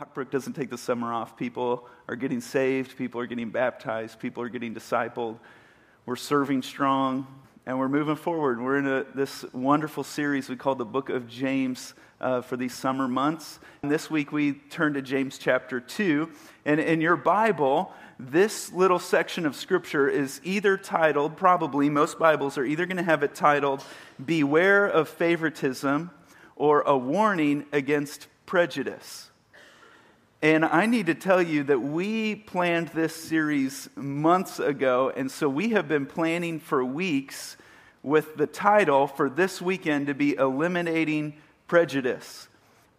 Rockbrook doesn't take the summer off. People are getting saved. People are getting baptized. People are getting discipled. We're serving strong, and we're moving forward. We're in this wonderful series we call the Book of James for these summer months. And this week, we turn to James chapter 2. And in your Bible, this little section of Scripture is either titled, probably most Bibles are either going to have it titled, Beware of Favoritism, or A Warning Against Prejudice. And I need to tell you that we planned this series months ago, and so we have been planning for weeks with the title for this weekend to be Eliminating Prejudice.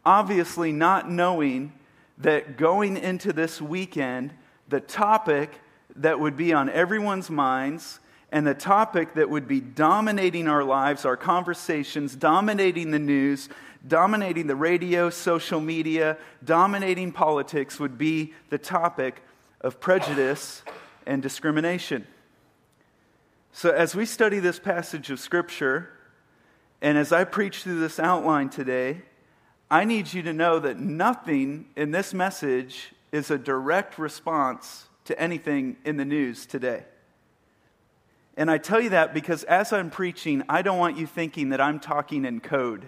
Obviously not knowing that going into this weekend, the topic that would be on everyone's minds and the topic that would be dominating our lives, our conversations, dominating the news, dominating the radio, social media, dominating politics would be the topic of prejudice and discrimination. So as we study this passage of Scripture, and as I preach through this outline today, I need you to know that nothing in this message is a direct response to anything in the news today. And I tell you that because as I'm preaching, I don't want you thinking that I'm talking in code.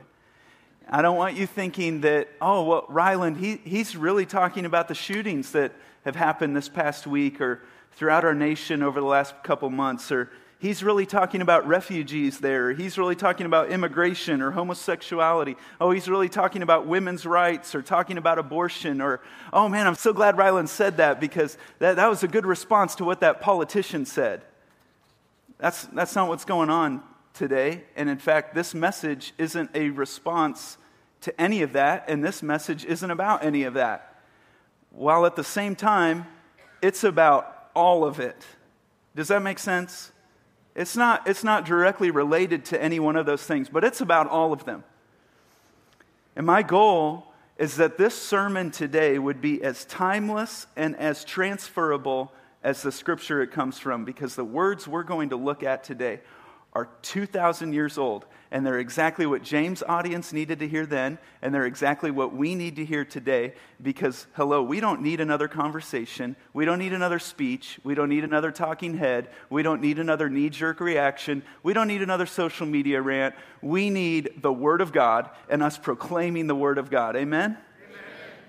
I don't want you thinking that, oh, well, Ryland, he's really talking about the shootings that have happened this past week or throughout our nation over the last couple months, or he's really talking about refugees there, or he's really talking about immigration or homosexuality. Oh, he's really talking about women's rights or talking about abortion, or, oh, man, I'm so glad Ryland said that because that was a good response to what that politician said. That's not what's going on today, and in fact, this message isn't a response to any of that, and this message isn't about any of that, while at the same time, it's about all of it. Does that make sense? It's not directly related to any one of those things, but it's about all of them. And my goal is that this sermon today would be as timeless and as transferable as the Scripture it comes from, because the words we're going to look at today are 2,000 years old, and they're exactly what James' audience needed to hear then, and they're exactly what we need to hear today, because, hello, we don't need another conversation, we don't need another speech, we don't need another talking head, we don't need another knee-jerk reaction, we don't need another social media rant, we need the Word of God, and us proclaiming the Word of God, amen? Amen.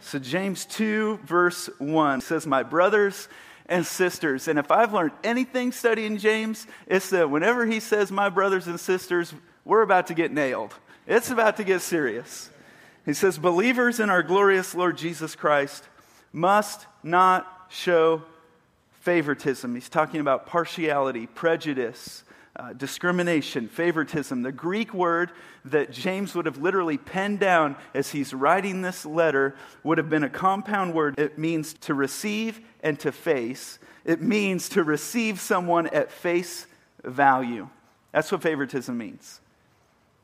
So James 2, verse 1 says, My brothers and sisters. And if I've learned anything studying James, it's that whenever he says, my brothers and sisters, we're about to get nailed. It's about to get serious. He says, believers in our glorious Lord Jesus Christ must not show favoritism. He's talking about partiality, prejudice, discrimination, favoritism. The Greek word that James would have literally penned down as he's writing this letter would have been a compound word. It means to receive and to face. It means to receive someone at face value. That's what favoritism means.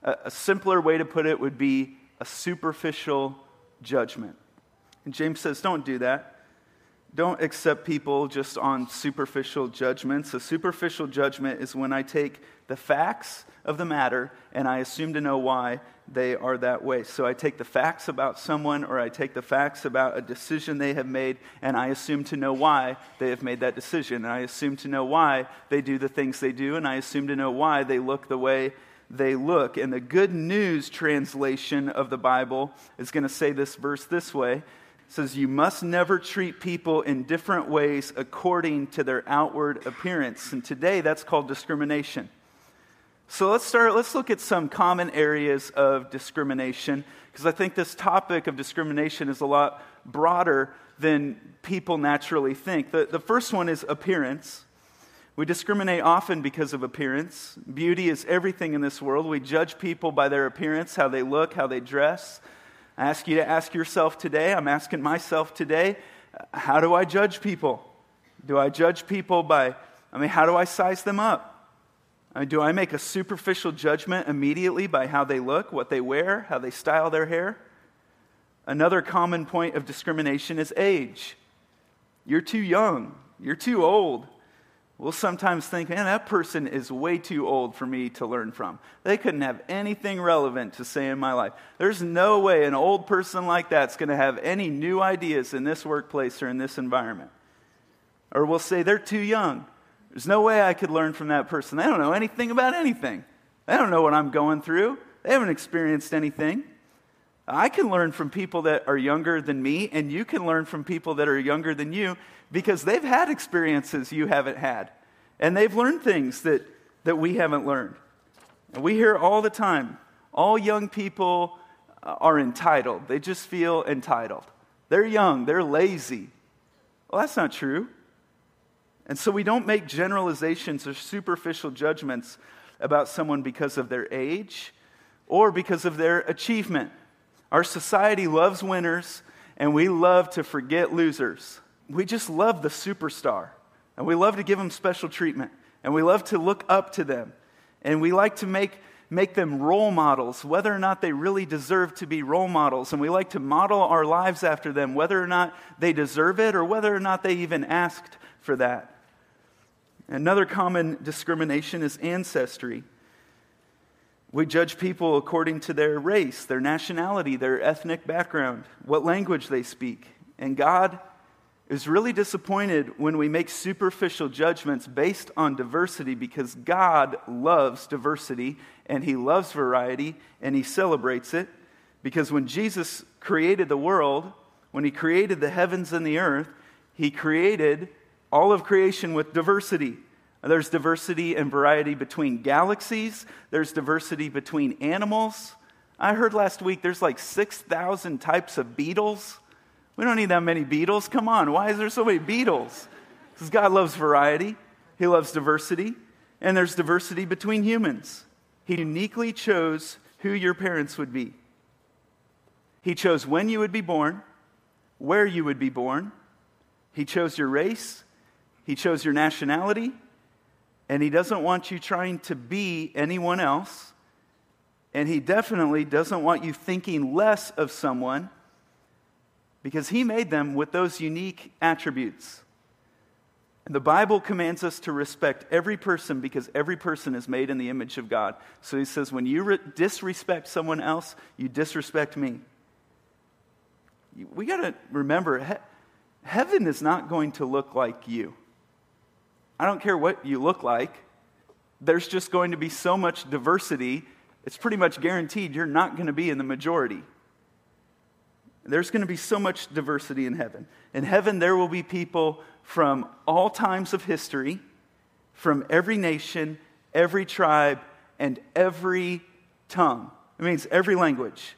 A simpler way to put it would be a superficial judgment. And James says, don't do that. Don't accept people just on superficial judgments. A superficial judgment is when I take the facts of the matter and I assume to know why they are that way. So I take the facts about someone, or I take the facts about a decision they have made, and I assume to know why they have made that decision. And I assume to know why they do the things they do, and I assume to know why they look the way they look. And the Good News translation of the Bible is going to say this verse this way. It says, you must never treat people in different ways according to their outward appearance. And today, that's called discrimination. So let's look at some common areas of discrimination, because I think this topic of discrimination is a lot broader than people naturally think. The first one is appearance. We discriminate often because of appearance. Beauty is everything in this world. We judge people by their appearance, how they look, how they dress. I ask you to ask yourself today, I'm asking myself today, how do I judge people? Do I judge people by, how do I size them up? Do I make a superficial judgment immediately by how they look, what they wear, how they style their hair? Another common point of discrimination is age. You're too young. You're too old. We'll sometimes think, man, that person is way too old for me to learn from. They couldn't have anything relevant to say in my life. There's no way an old person like that's going to have any new ideas in this workplace or in this environment. Or we'll say, they're too young. There's no way I could learn from that person. They don't know anything about anything. They don't know what I'm going through. They haven't experienced anything. I can learn from people that are younger than me, and you can learn from people that are younger than you because they've had experiences you haven't had, and they've learned things that we haven't learned. And we hear all the time, all young people are entitled. They just feel entitled. They're young. They're lazy. Well, that's not true. And so we don't make generalizations or superficial judgments about someone because of their age or because of their achievement. Our society loves winners, and we love to forget losers. We just love the superstar, and we love to give them special treatment, and we love to look up to them, and we like to make them role models, whether or not they really deserve to be role models, and we like to model our lives after them, whether or not they deserve it or whether or not they even asked for that. Another common discrimination is ancestry. We judge people according to their race, their nationality, their ethnic background, what language they speak. And God is really disappointed when we make superficial judgments based on diversity because God loves diversity and He loves variety and He celebrates it. Because when Jesus created the world, when He created the heavens and the earth, He created all of creation with diversity. There's diversity and variety between galaxies. There's diversity between animals. I heard last week there's like 6,000 types of beetles. We don't need that many beetles. Come on, why is there so many beetles? Because God loves variety. He loves diversity. And there's diversity between humans. He uniquely chose who your parents would be. He chose when you would be born, where you would be born. He chose your race. He chose your nationality. And He doesn't want you trying to be anyone else. And He definitely doesn't want you thinking less of someone because He made them with those unique attributes. And the Bible commands us to respect every person because every person is made in the image of God. So He says, when you disrespect someone else, you disrespect me. We got to remember, heaven is not going to look like you. I don't care what you look like. There's just going to be so much diversity, it's pretty much guaranteed you're not going to be in the majority. There's going to be so much diversity in heaven. In heaven, there will be people from all times of history, from every nation, every tribe, and every tongue. It means every language.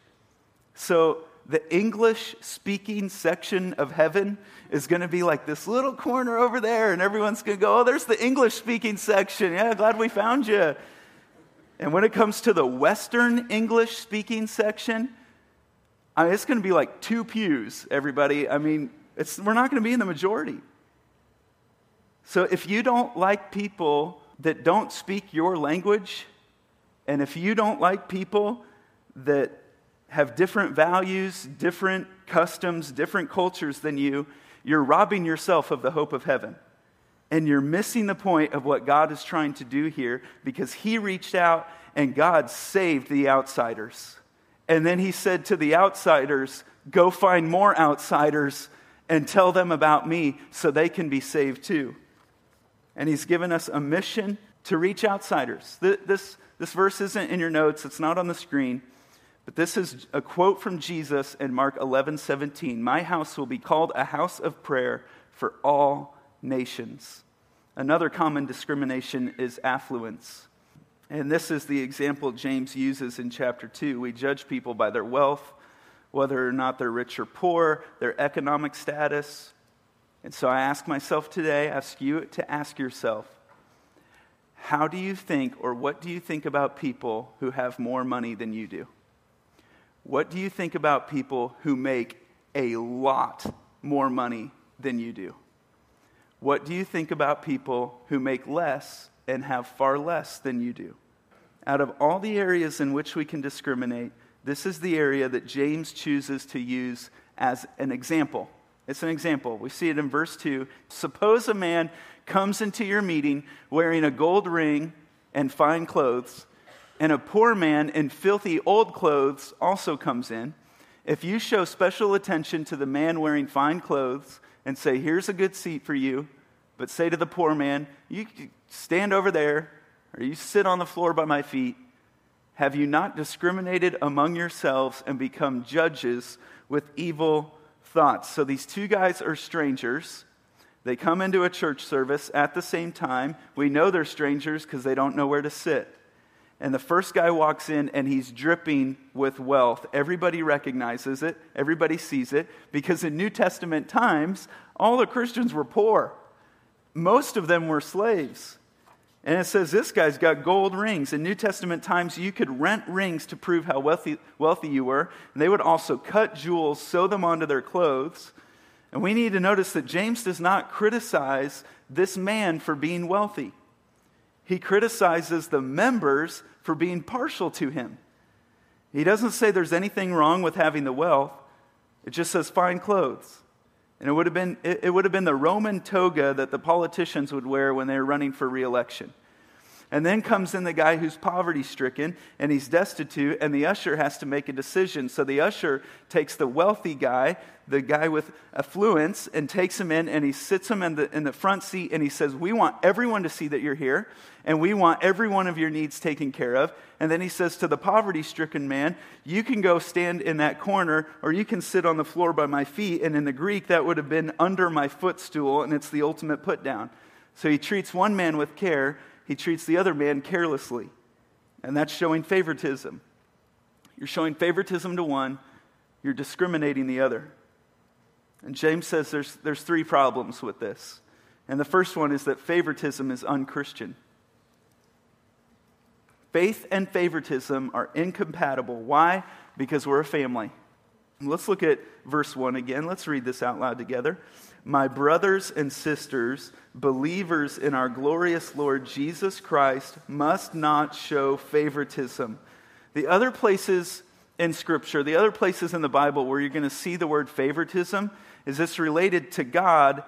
So the English-speaking section of heaven is going to be like this little corner over there, and everyone's going to go, oh, there's the English-speaking section. Yeah, glad we found you. And when it comes to the Western English-speaking section, it's going to be like two pews, everybody. We're not going to be in the majority. So if you don't like people that don't speak your language, and if you don't like people that have different values, different customs, different cultures than you, you're robbing yourself of the hope of heaven. And you're missing the point of what God is trying to do here because He reached out and God saved the outsiders. And then He said to the outsiders, go find more outsiders and tell them about me so they can be saved too. And He's given us a mission to reach outsiders. This verse isn't in your notes. It's not on the screen. But this is a quote from Jesus in Mark 11:17. My house will be called a house of prayer for all nations. Another common discrimination is affluence. And this is the example James uses in chapter 2. We judge people by their wealth, whether or not they're rich or poor, their economic status. And so I ask myself today, ask you to ask yourself, how do you think or what do you think about people who have more money than you do? What do you think about people who make a lot more money than you do? What do you think about people who make less and have far less than you do? Out of all the areas in which we can discriminate, this is the area that James chooses to use as an example. It's an example. We see it in verse 2. Suppose a man comes into your meeting wearing a gold ring and fine clothes, and a poor man in filthy old clothes also comes in. If you show special attention to the man wearing fine clothes and say, here's a good seat for you, but say to the poor man, you stand over there, or you sit on the floor by my feet, have you not discriminated among yourselves and become judges with evil thoughts? So these two guys are strangers. They come into a church service at the same time. We know they're strangers because they don't know where to sit. And the first guy walks in and he's dripping with wealth. Everybody recognizes it. Everybody sees it. Because in New Testament times, all the Christians were poor. Most of them were slaves. And it says this guy's got gold rings. In New Testament times, you could rent rings to prove how wealthy you were. And they would also cut jewels, sew them onto their clothes. And we need to notice that James does not criticize this man for being wealthy. He criticizes the members for being partial to him. He doesn't say there's anything wrong with having the wealth. It just says fine clothes. And it would have been the Roman toga that the politicians would wear when they were running for re-election. And then comes in the guy who's poverty-stricken, and he's destitute, and the usher has to make a decision. So the usher takes the wealthy guy, the guy with affluence, and takes him in, and he sits him in the front seat, and he says, we want everyone to see that you're here, and we want every one of your needs taken care of. And then he says to the poverty-stricken man, you can go stand in that corner, or you can sit on the floor by my feet. And in the Greek, that would have been under my footstool, and it's the ultimate put-down. So he treats one man with care, he treats the other man carelessly. And that's showing favoritism. You're showing favoritism to one, you're discriminating the other. And James says there's three problems with this. And the first one is that favoritism is unchristian. Faith and favoritism are incompatible. Why? Because we're a family. Let's look at verse 1 again. Let's read this out loud together. My brothers and sisters, believers in our glorious Lord Jesus Christ, must not show favoritism. The other places in Scripture, the other places in the Bible where you're going to see the word favoritism is it's related to God,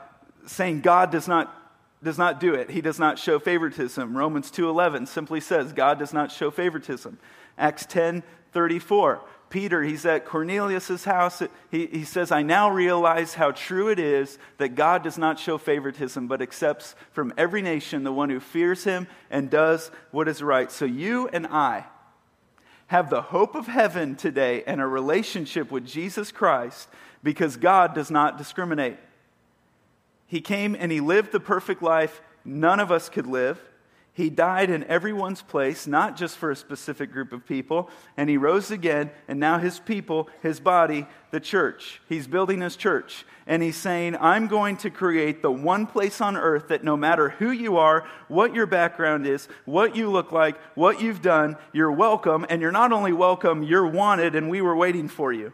saying God does not do it. He does not show favoritism. Romans 2:11 simply says God does not show favoritism. Acts 10:34. Peter, he's at Cornelius' house. He says, I now realize how true it is that God does not show favoritism, but accepts from every nation the one who fears him and does what is right. So you and I have the hope of heaven today and a relationship with Jesus Christ because God does not discriminate. He came and he lived the perfect life none of us could live. He died in everyone's place, not just for a specific group of people, and he rose again, and now his people, his body, the church. He's building his church, and he's saying, I'm going to create the one place on earth that no matter who you are, what your background is, what you look like, what you've done, you're welcome, and you're not only welcome, you're wanted, and we were waiting for you.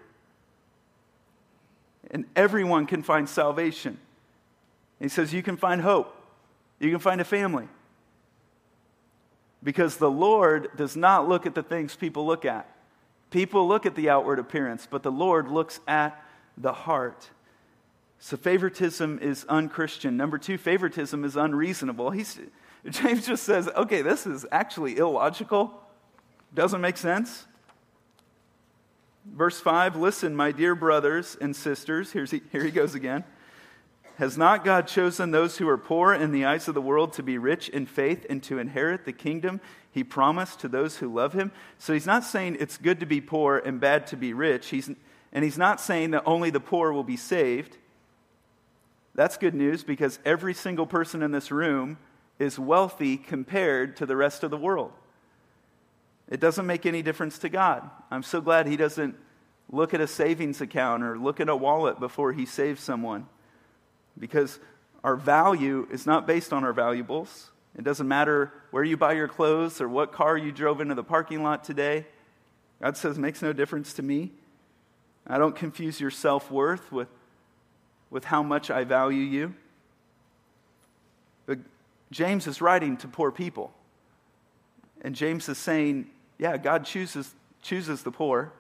And everyone can find salvation. He says, you can find hope. You can find a family. Because the Lord does not look at the things people look at. People look at the outward appearance, but the Lord looks at the heart. So favoritism is unchristian. Number two, favoritism is unreasonable. James just says, okay, this is actually illogical. Doesn't make sense. Verse 5, listen, my dear brothers and sisters. Here he goes again. Has not God chosen those who are poor in the eyes of the world to be rich in faith and to inherit the kingdom he promised to those who love him? So he's not saying it's good to be poor and bad to be rich. He's not saying that only the poor will be saved. That's good news because every single person in this room is wealthy compared to the rest of the world. It doesn't make any difference to God. I'm so glad he doesn't look at a savings account or look at a wallet before he saves someone. Because our value is not based on our valuables. It doesn't matter where you buy your clothes or what car you drove into the parking lot today. God says, makes no difference to me. I don't confuse your self-worth with how much I value you. But James is writing to poor people. And James is saying, yeah, God chooses the poor.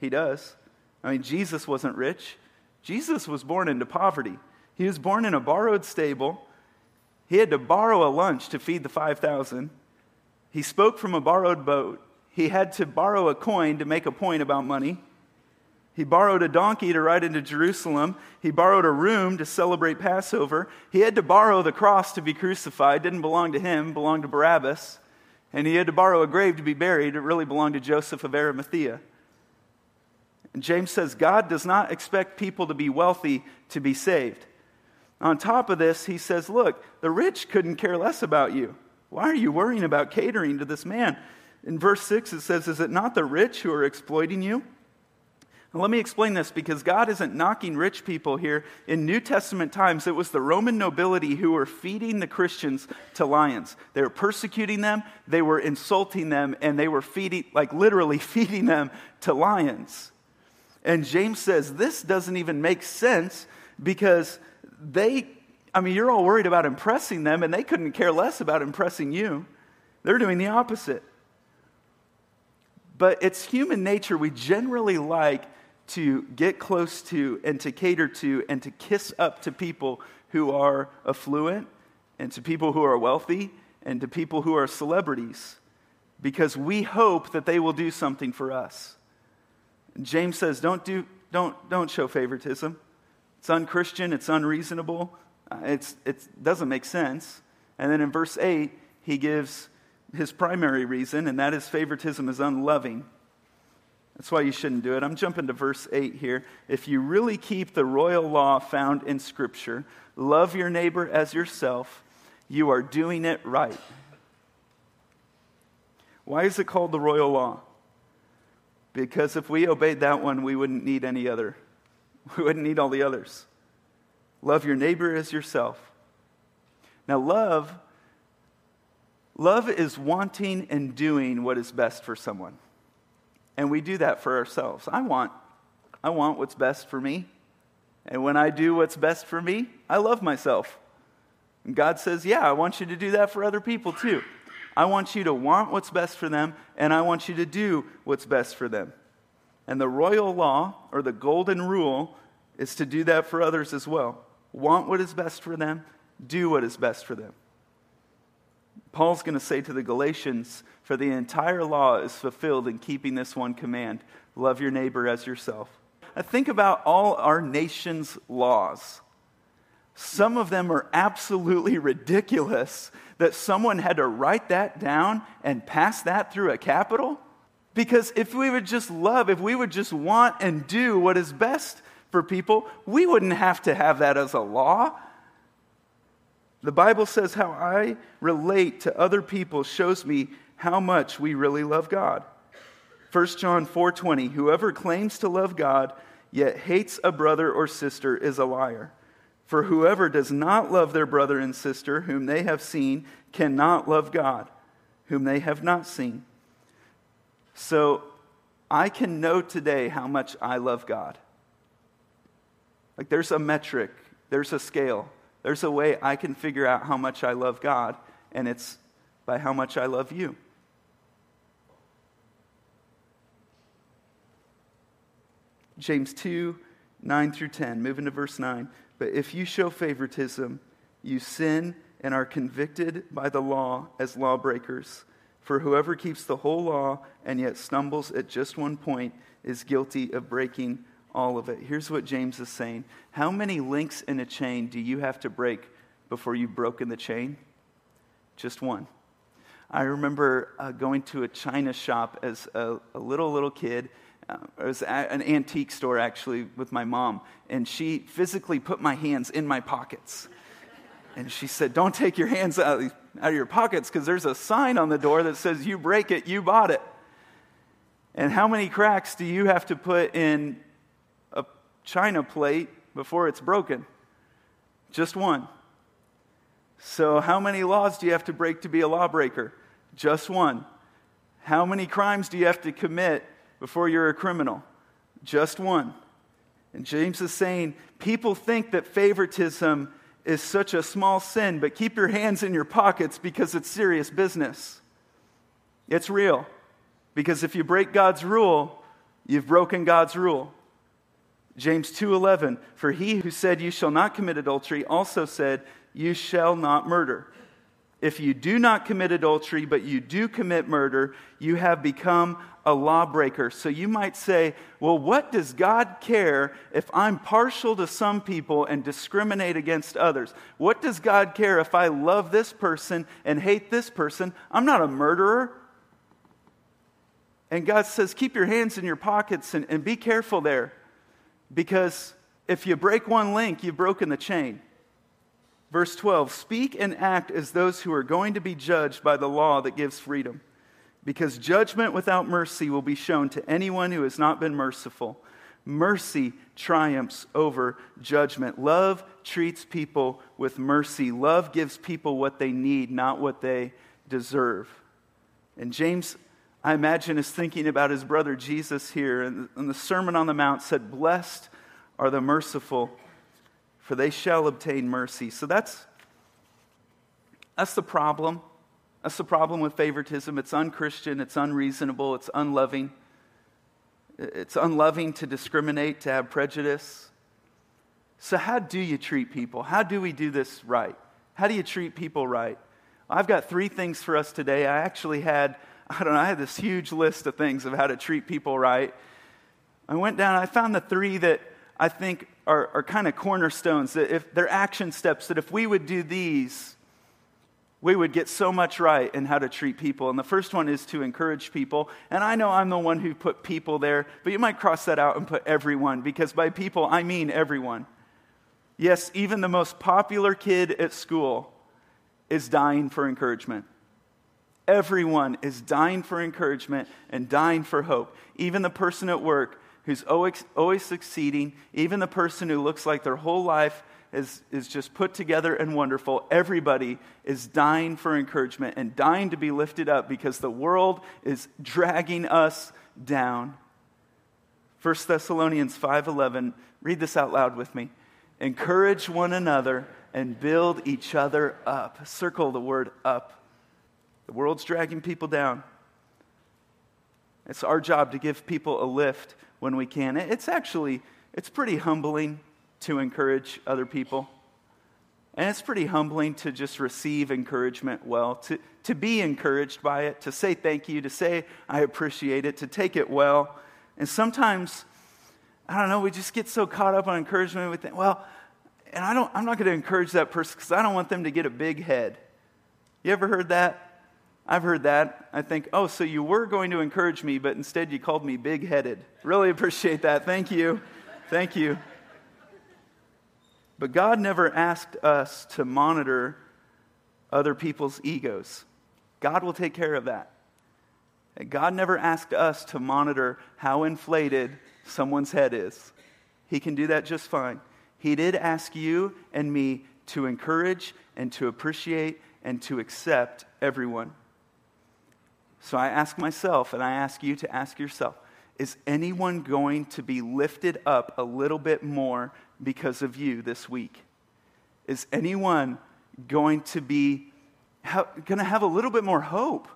He does. I mean, Jesus wasn't rich. Jesus was born into poverty. He was born in a borrowed stable. He had to borrow a lunch to feed the 5,000. He spoke from a borrowed boat. He had to borrow a coin to make a point about money. He borrowed a donkey to ride into Jerusalem. He borrowed a room to celebrate Passover. He had to borrow the cross to be crucified. Didn't belong to him, belonged to Barabbas. And he had to borrow a grave to be buried. It really belonged to Joseph of Arimathea. And James says, God does not expect people to be wealthy to be saved. On top of this, he says, look, the rich couldn't care less about you. Why are you worrying about catering to this man? In verse 6, it says, is it not the rich who are exploiting you? Now, let me explain this, because God isn't knocking rich people here. In New Testament times, it was the Roman nobility who were feeding the Christians to lions. They were persecuting them, they were insulting them, and they were feeding, like literally feeding them to lions. And James says, this doesn't even make sense, because you're all worried about impressing them, and they couldn't care less about impressing you. They're doing the opposite. But it's human nature. We generally like to get close to and to cater to and to kiss up to people who are affluent and to people who are wealthy and to people who are celebrities, because we hope that they will do something for us. James says, don't show favoritism. It's unchristian, it's unreasonable, it doesn't make sense. And then in verse 8, he gives his primary reason, and that is favoritism is unloving. That's why you shouldn't do it. I'm jumping to verse 8 here. If you really keep the royal law found in Scripture, love your neighbor as yourself, you are doing it right. Why is it called the royal law? Because if we obeyed that one, we wouldn't need any other. We wouldn't need all the others. Love your neighbor as yourself. Now, love is wanting and doing what is best for someone. And we do that for ourselves. I want what's best for me. And when I do what's best for me, I love myself. And God says, yeah, I want you to do that for other people too. I want you to want what's best for them, and I want you to do what's best for them. And the royal law, or the golden rule, is to do that for others as well. Want what is best for them, do what is best for them. Paul's going to say to the Galatians, for the entire law is fulfilled in keeping this one command, love your neighbor as yourself. Now think about all our nation's laws. Some of them are absolutely ridiculous that someone had to write that down and pass that through a capital. Because if we would just want and do what is best for people, we wouldn't have to have that as a law. The Bible says how I relate to other people shows me how much we really love God. 1 John 4:20, whoever claims to love God yet hates a brother or sister is a liar. For whoever does not love their brother and sister whom they have seen cannot love God whom they have not seen. So I can know today how much I love God. Like there's a metric, there's a scale, there's a way I can figure out how much I love God, and it's by how much I love you. James 2, 9 through 10, moving to verse 9. But if you show favoritism, you sin and are convicted by the law as lawbreakers. For whoever keeps the whole law and yet stumbles at just one point is guilty of breaking all of it. Here's what James is saying. How many links in a chain do you have to break before you've broken the chain? Just one. I remember going to a china shop as a little kid. It was at an antique store, actually, with my mom. And she physically put my hands in my pockets. And she said, don't take your hands out of your pockets, because there's a sign on the door that says, you break it, you bought it. And how many cracks do you have to put in a china plate before it's broken? Just one. So how many laws do you have to break to be a lawbreaker? Just one. How many crimes do you have to commit before you're a criminal? Just one. And James is saying, people think that favoritism is such a small sin, but keep your hands in your pockets because it's serious business. It's real. Because if you break God's rule, you've broken God's rule. James 2:11, for he who said you shall not commit adultery also said you shall not murder. If you do not commit adultery, but you do commit murder, you have become a lawbreaker. So you might say, well, what does God care if I'm partial to some people and discriminate against others? What does God care if I love this person and hate this person? I'm not a murderer. And God says, keep your hands in your pockets and be careful there. Because if you break one link, you've broken the chain. Verse 12, speak and act as those who are going to be judged by the law that gives freedom, because judgment without mercy will be shown to anyone who has not been merciful. Mercy triumphs over judgment. Love treats people with mercy. Love gives people what they need, not what they deserve. And James, I imagine, is thinking about his brother Jesus here, and the Sermon on the Mount said, blessed are the merciful, for they shall obtain mercy. So that's the problem. That's the problem with favoritism. It's unchristian, it's unreasonable, it's unloving. It's unloving to discriminate, to have prejudice. So how do you treat people? How do we do this right? How do you treat people right? I've got three things for us today. I actually had, I had this huge list of things of how to treat people right. I went down, I found the three that I think are kind of cornerstones, that if they're action steps, that if we would do these, we would get so much right in how to treat people. And the first one is to encourage people. And I know I'm the one who put people there, but you might cross that out and put everyone, because by people, I mean everyone. Yes, even the most popular kid at school is dying for encouragement. Everyone is dying for encouragement and dying for hope. Even the person at work who's always succeeding, even the person who looks like their whole life is just put together and wonderful. Everybody is dying for encouragement and dying to be lifted up, because the world is dragging us down. 1 Thessalonians 5:11, read this out loud with me. Encourage one another and build each other up. Circle the word up. The world's dragging people down. It's our job to give people a lift when we can. It's pretty humbling to encourage other people. And it's pretty humbling to just receive encouragement well, to be encouraged by it, to say thank you, to say I appreciate it, to take it well. And sometimes, we just get so caught up on encouragement. We think, I'm not going to encourage that person because I don't want them to get a big head. You ever heard that? I've heard that. I think, so you were going to encourage me, but instead you called me big-headed. Really appreciate that. Thank you. Thank you. But God never asked us to monitor other people's egos. God will take care of that. And God never asked us to monitor how inflated someone's head is. He can do that just fine. He did ask you and me to encourage and to appreciate and to accept everyone. So I ask myself, and I ask you to ask yourself, is anyone going to be lifted up a little bit more because of you this week? Is anyone going to be going to have a little bit more hope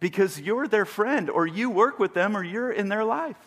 because you're their friend, or you work with them, or you're in their life?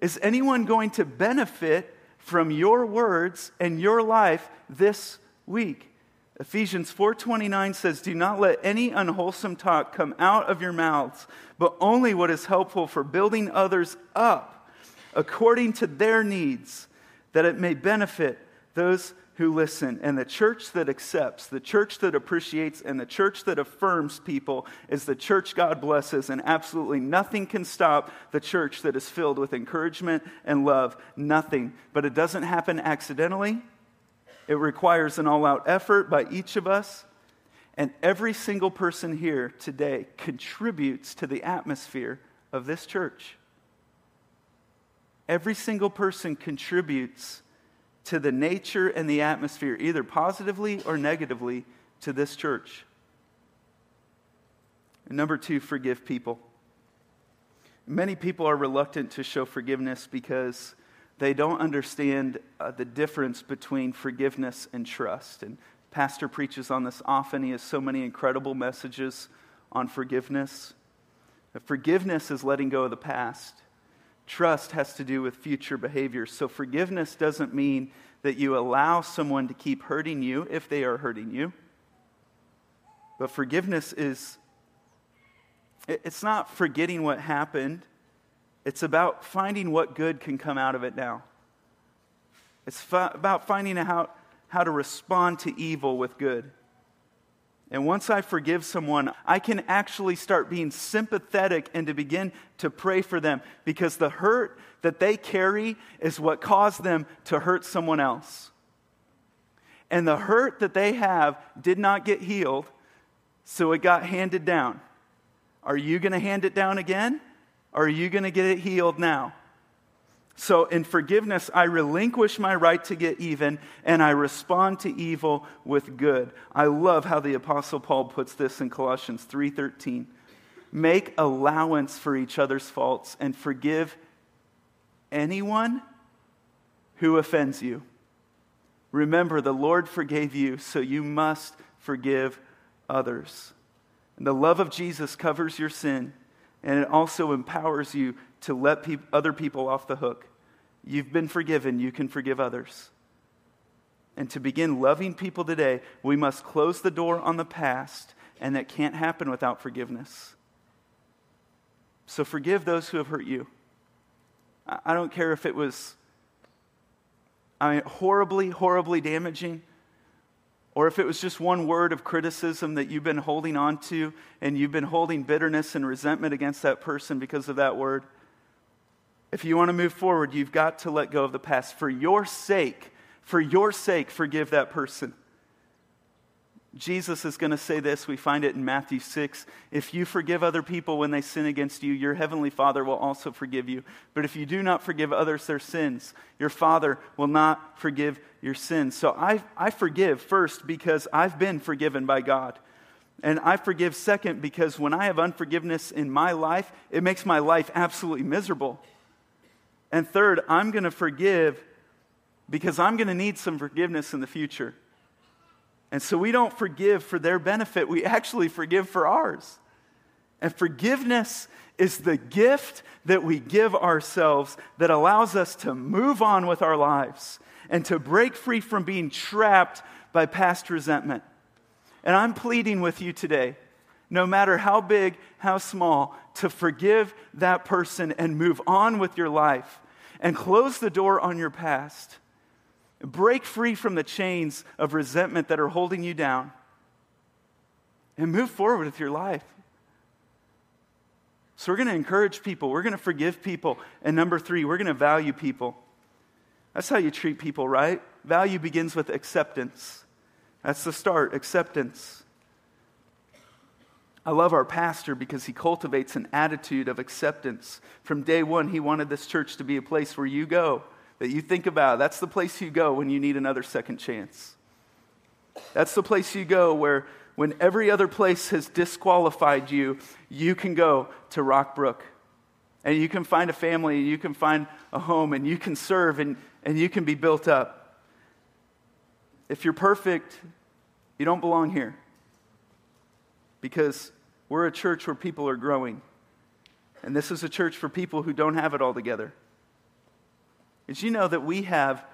Is anyone going to benefit from your words and your life this week? Ephesians 4:29 says, do not let any unwholesome talk come out of your mouths, but only what is helpful for building others up according to their needs, that it may benefit those who listen. And the church that accepts, the church that appreciates, and the church that affirms people is the church God blesses, and absolutely nothing can stop the church that is filled with encouragement and love. Nothing. But it doesn't happen accidentally. It requires an all-out effort by each of us. And every single person here today contributes to the atmosphere of this church. Every single person contributes to the nature and the atmosphere, either positively or negatively, to this church. And number two, forgive people. Many people are reluctant to show forgiveness because they don't understand the difference between forgiveness and trust. And Pastor preaches on this often. He has so many incredible messages on forgiveness. Forgiveness is letting go of the past. Trust has to do with future behavior. So forgiveness doesn't mean that you allow someone to keep hurting you if they are hurting you. But forgiveness is, it's not forgetting what happened. It's about finding what good can come out of it now. It's about finding out how to respond to evil with good. And once I forgive someone, I can actually start being sympathetic and to begin to pray for them, because the hurt that they carry is what caused them to hurt someone else. And the hurt that they have did not get healed, so it got handed down. Are you going to hand it down again? Or are you going to get it healed now? So in forgiveness, I relinquish my right to get even, and I respond to evil with good. I love how the Apostle Paul puts this in Colossians 3:13. Make allowance for each other's faults and forgive anyone who offends you. Remember, the Lord forgave you, so you must forgive others. And the love of Jesus covers your sin, and it also empowers you to let other people off the hook. You've been forgiven. You can forgive others. And to begin loving people today, we must close the door on the past, and that can't happen without forgiveness. So forgive those who have hurt you. I don't care if it was horribly, horribly damaging, or if it was just one word of criticism that you've been holding on to, and you've been holding bitterness and resentment against that person because of that word. If you want to move forward, you've got to let go of the past. For your sake, forgive that person. Jesus is going to say this. We find it in Matthew 6. If you forgive other people when they sin against you, your heavenly Father will also forgive you. But if you do not forgive others their sins, your Father will not forgive your sins. So I forgive first because I've been forgiven by God. And I forgive second because when I have unforgiveness in my life, it makes my life absolutely miserable. And third, I'm going to forgive because I'm going to need some forgiveness in the future. And so we don't forgive for their benefit. We actually forgive for ours. And forgiveness is the gift that we give ourselves that allows us to move on with our lives and to break free from being trapped by past resentment. And I'm pleading with you today, no matter how big, how small, to forgive that person and move on with your life and close the door on your past. Break free from the chains of resentment that are holding you down and move forward with your life. So we're going to encourage people. We're going to forgive people. And number three, we're going to value people. That's how you treat people, right? Value begins with acceptance. That's the start, acceptance. I love our pastor because he cultivates an attitude of acceptance. From day one, he wanted this church to be a place where you go, that you think about. That's the place you go when you need another second chance. That's the place you go where when every other place has disqualified you, you can go to Rockbrook. And you can find a family, and you can find a home, and you can serve, and you can be built up. If you're perfect, you don't belong here. Because we're a church where people are growing. And this is a church for people who don't have it all together. Did you know that we have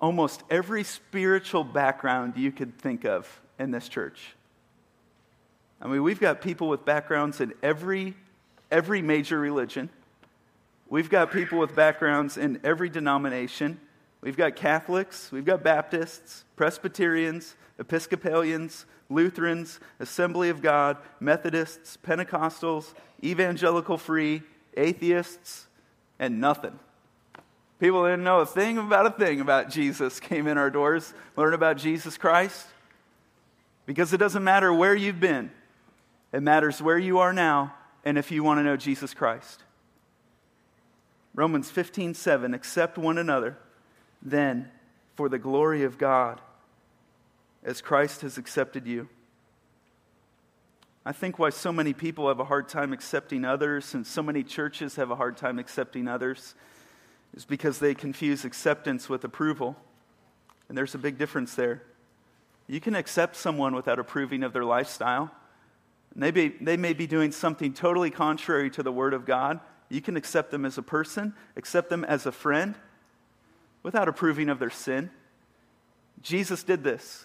almost every spiritual background you could think of in this church? I mean, we've got people with backgrounds in every major religion. We've got people with backgrounds in every denomination. We've got Catholics, we've got Baptists, Presbyterians, Episcopalians, Lutherans, Assembly of God, Methodists, Pentecostals, Evangelical Free, atheists, and nothing. People didn't know a thing about Jesus came in our doors. Learn about Jesus Christ. Because it doesn't matter where you've been. It matters where you are now and if you want to know Jesus Christ. Romans 15:7, accept one another then for the glory of God as Christ has accepted you. I think why so many people have a hard time accepting others and so many churches have a hard time accepting others is because they confuse acceptance with approval. And there's a big difference there. You can accept someone without approving of their lifestyle. They may be doing something totally contrary to the Word of God, You can accept them as a person, accept them as a friend, without approving of their sin. Jesus did this.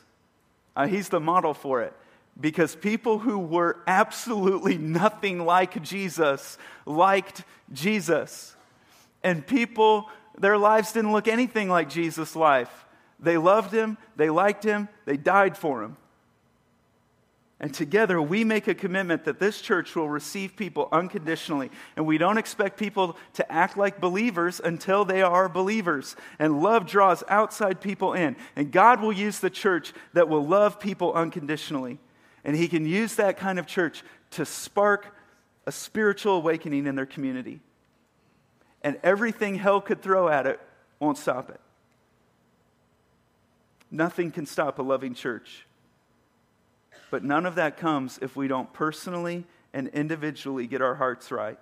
He's the model for it. Because people who were absolutely nothing like Jesus liked Jesus. And people, their lives didn't look anything like Jesus' life. They loved him, they liked him, they died for him. And together we make a commitment that this church will receive people unconditionally. And we don't expect people to act like believers until they are believers. And love draws outside people in. And God will use the church that will love people unconditionally. And he can use that kind of church to spark a spiritual awakening in their community. And everything hell could throw at it won't stop it. Nothing can stop a loving church. But none of that comes if we don't personally and individually get our hearts right.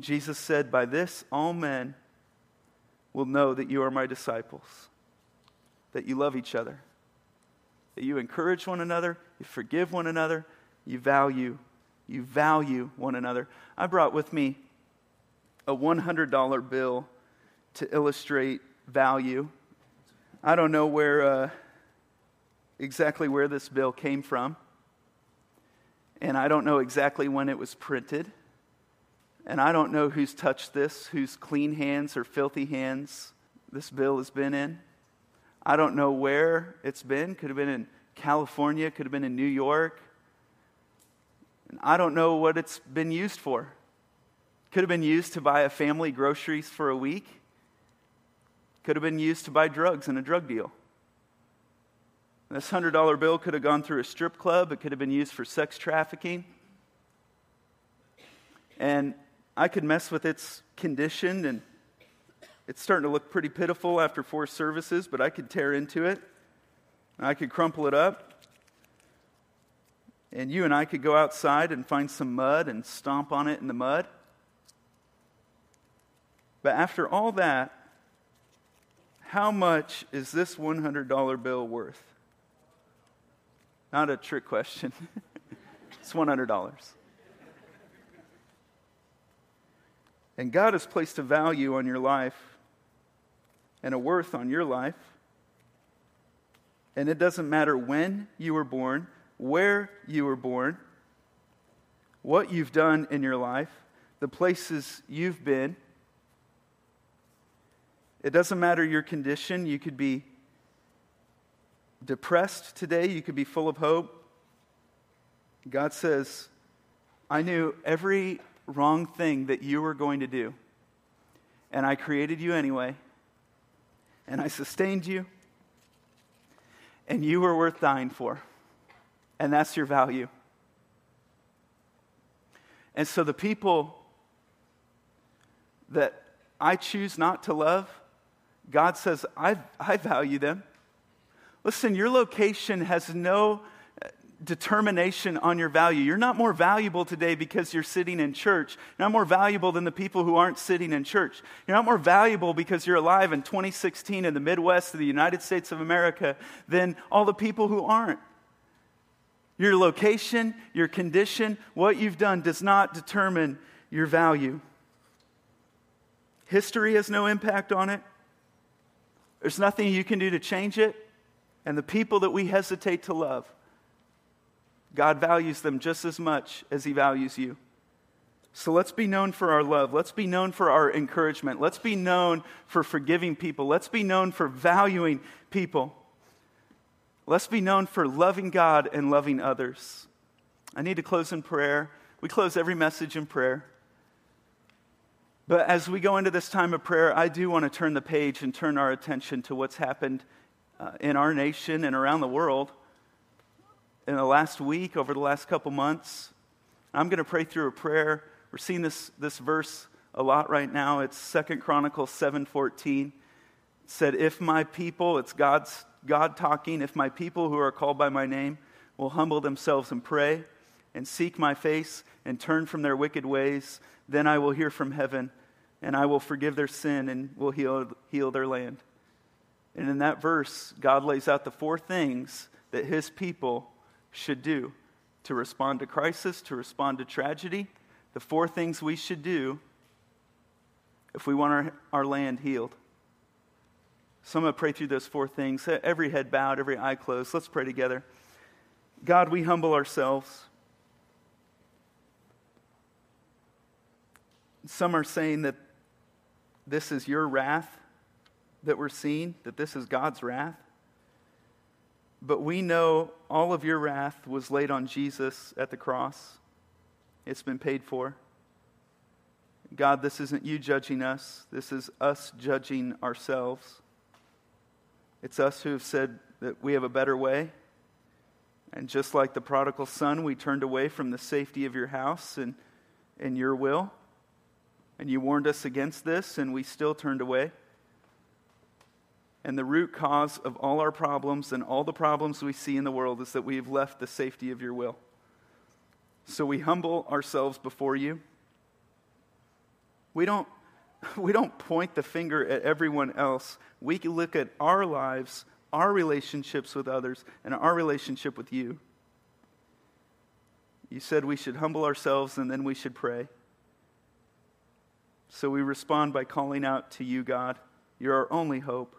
Jesus said, "By this all men will know that you are my disciples, that you love each other, that you encourage one another, you forgive one another, you value one another." I brought with me a $100 bill to illustrate value. I don't know exactly where this bill came from, and I don't know exactly when it was printed, and I don't know who's touched this, whose clean hands or filthy hands this bill has been in. I don't know where it's been. Could have been in California, could have been in New York, and I don't know what it's been used for. Could have been used to buy a family groceries for a week. Could have been used to buy drugs in a drug deal. This $100 bill could have gone through a strip club. It could have been used for sex trafficking. And I could mess with its condition, and it's starting to look pretty pitiful after 4 services, but I could tear into it. I could crumple it up. And you and I could go outside and find some mud and stomp on it in the mud. But after all that, how much is this $100 bill worth? Not a trick question. It's $100. And God has placed a value on your life and a worth on your life. And it doesn't matter when you were born, where you were born, what you've done in your life, the places you've been. It doesn't matter your condition. You could be depressed today. You could be full of hope. God says, I knew every wrong thing that you were going to do. And I created you anyway. And I sustained you. And you were worth dying for. And that's your value. And so the people that I choose not to love, God says, I value them. Listen, your location has no determination on your value. You're not more valuable today because you're sitting in church. You're not more valuable than the people who aren't sitting in church. You're not more valuable because you're alive in 2016 in the Midwest of the United States of America than all the people who aren't. Your location, your condition, what you've done does not determine your value. History has no impact on it. There's nothing you can do to change it. And the people that we hesitate to love, God values them just as much as he values you. So let's be known for our love. Let's be known for our encouragement. Let's be known for forgiving people. Let's be known for valuing people. Let's be known for loving God and loving others. I need to close in prayer. We close every message in prayer. But as we go into this time of prayer, I do want to turn the page and turn our attention to what's happened in our nation and around the world in the last week, over the last couple months. I'm going to pray through a prayer. We're seeing this verse a lot right now. It's 2 Chronicles 7:14. It said, if my people, it's God talking, if my people who are called by my name will humble themselves and pray and seek my face and turn from their wicked ways, then I will hear from heaven, and I will forgive their sin and will heal their land. And in that verse, God lays out the 4 things that his people should do to respond to crisis, to respond to tragedy, the four things we should do if we want our land healed. So I'm going to pray through those four things. Every head bowed, every eye closed. Let's pray together. God, we humble ourselves. Some are saying that this is your wrath that we're seeing, that this is God's wrath. But we know all of your wrath was laid on Jesus at the cross. It's been paid for. God, this isn't you judging us. This is us judging ourselves. It's us who have said that we have a better way. And just like the prodigal son, we turned away from the safety of your house and your will. And you warned us against this, and we still turned away. And the root cause of all our problems and all the problems we see in the world is that we have left the safety of your will. So we humble ourselves before you. We don't point the finger at everyone else. We can look at our lives, our relationships with others, and our relationship with you. You said we should humble ourselves and then we should pray. So we respond by calling out to you, God. You're our only hope.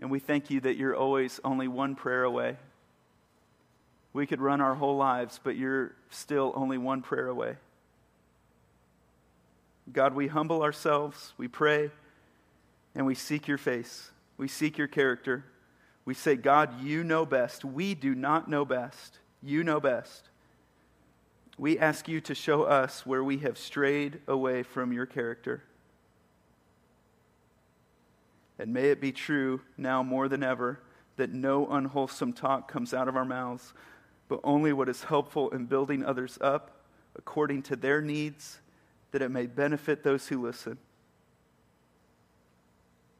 And we thank you that you're always only one prayer away. We could run our whole lives, but you're still only one prayer away. God, we humble ourselves, we pray, and we seek your face. We seek your character. We say, God, you know best. We do not know best. You know best. We ask you to show us where we have strayed away from your character. And may it be true now more than ever that no unwholesome talk comes out of our mouths, but only what is helpful in building others up according to their needs, that it may benefit those who listen.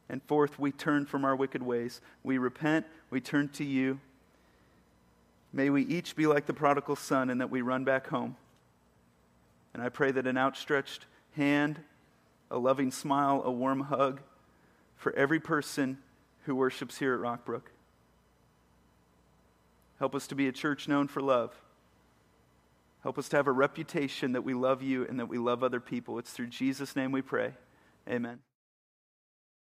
And fourth, we turn from our wicked ways. We repent, we turn to you. May we each be like the prodigal son in that we run back home. And I pray that an outstretched hand, a loving smile, a warm hug for every person who worships here at Rockbrook. Help us to be a church known for love. Help us to have a reputation that we love you and that we love other people. It's through Jesus' name we pray. Amen.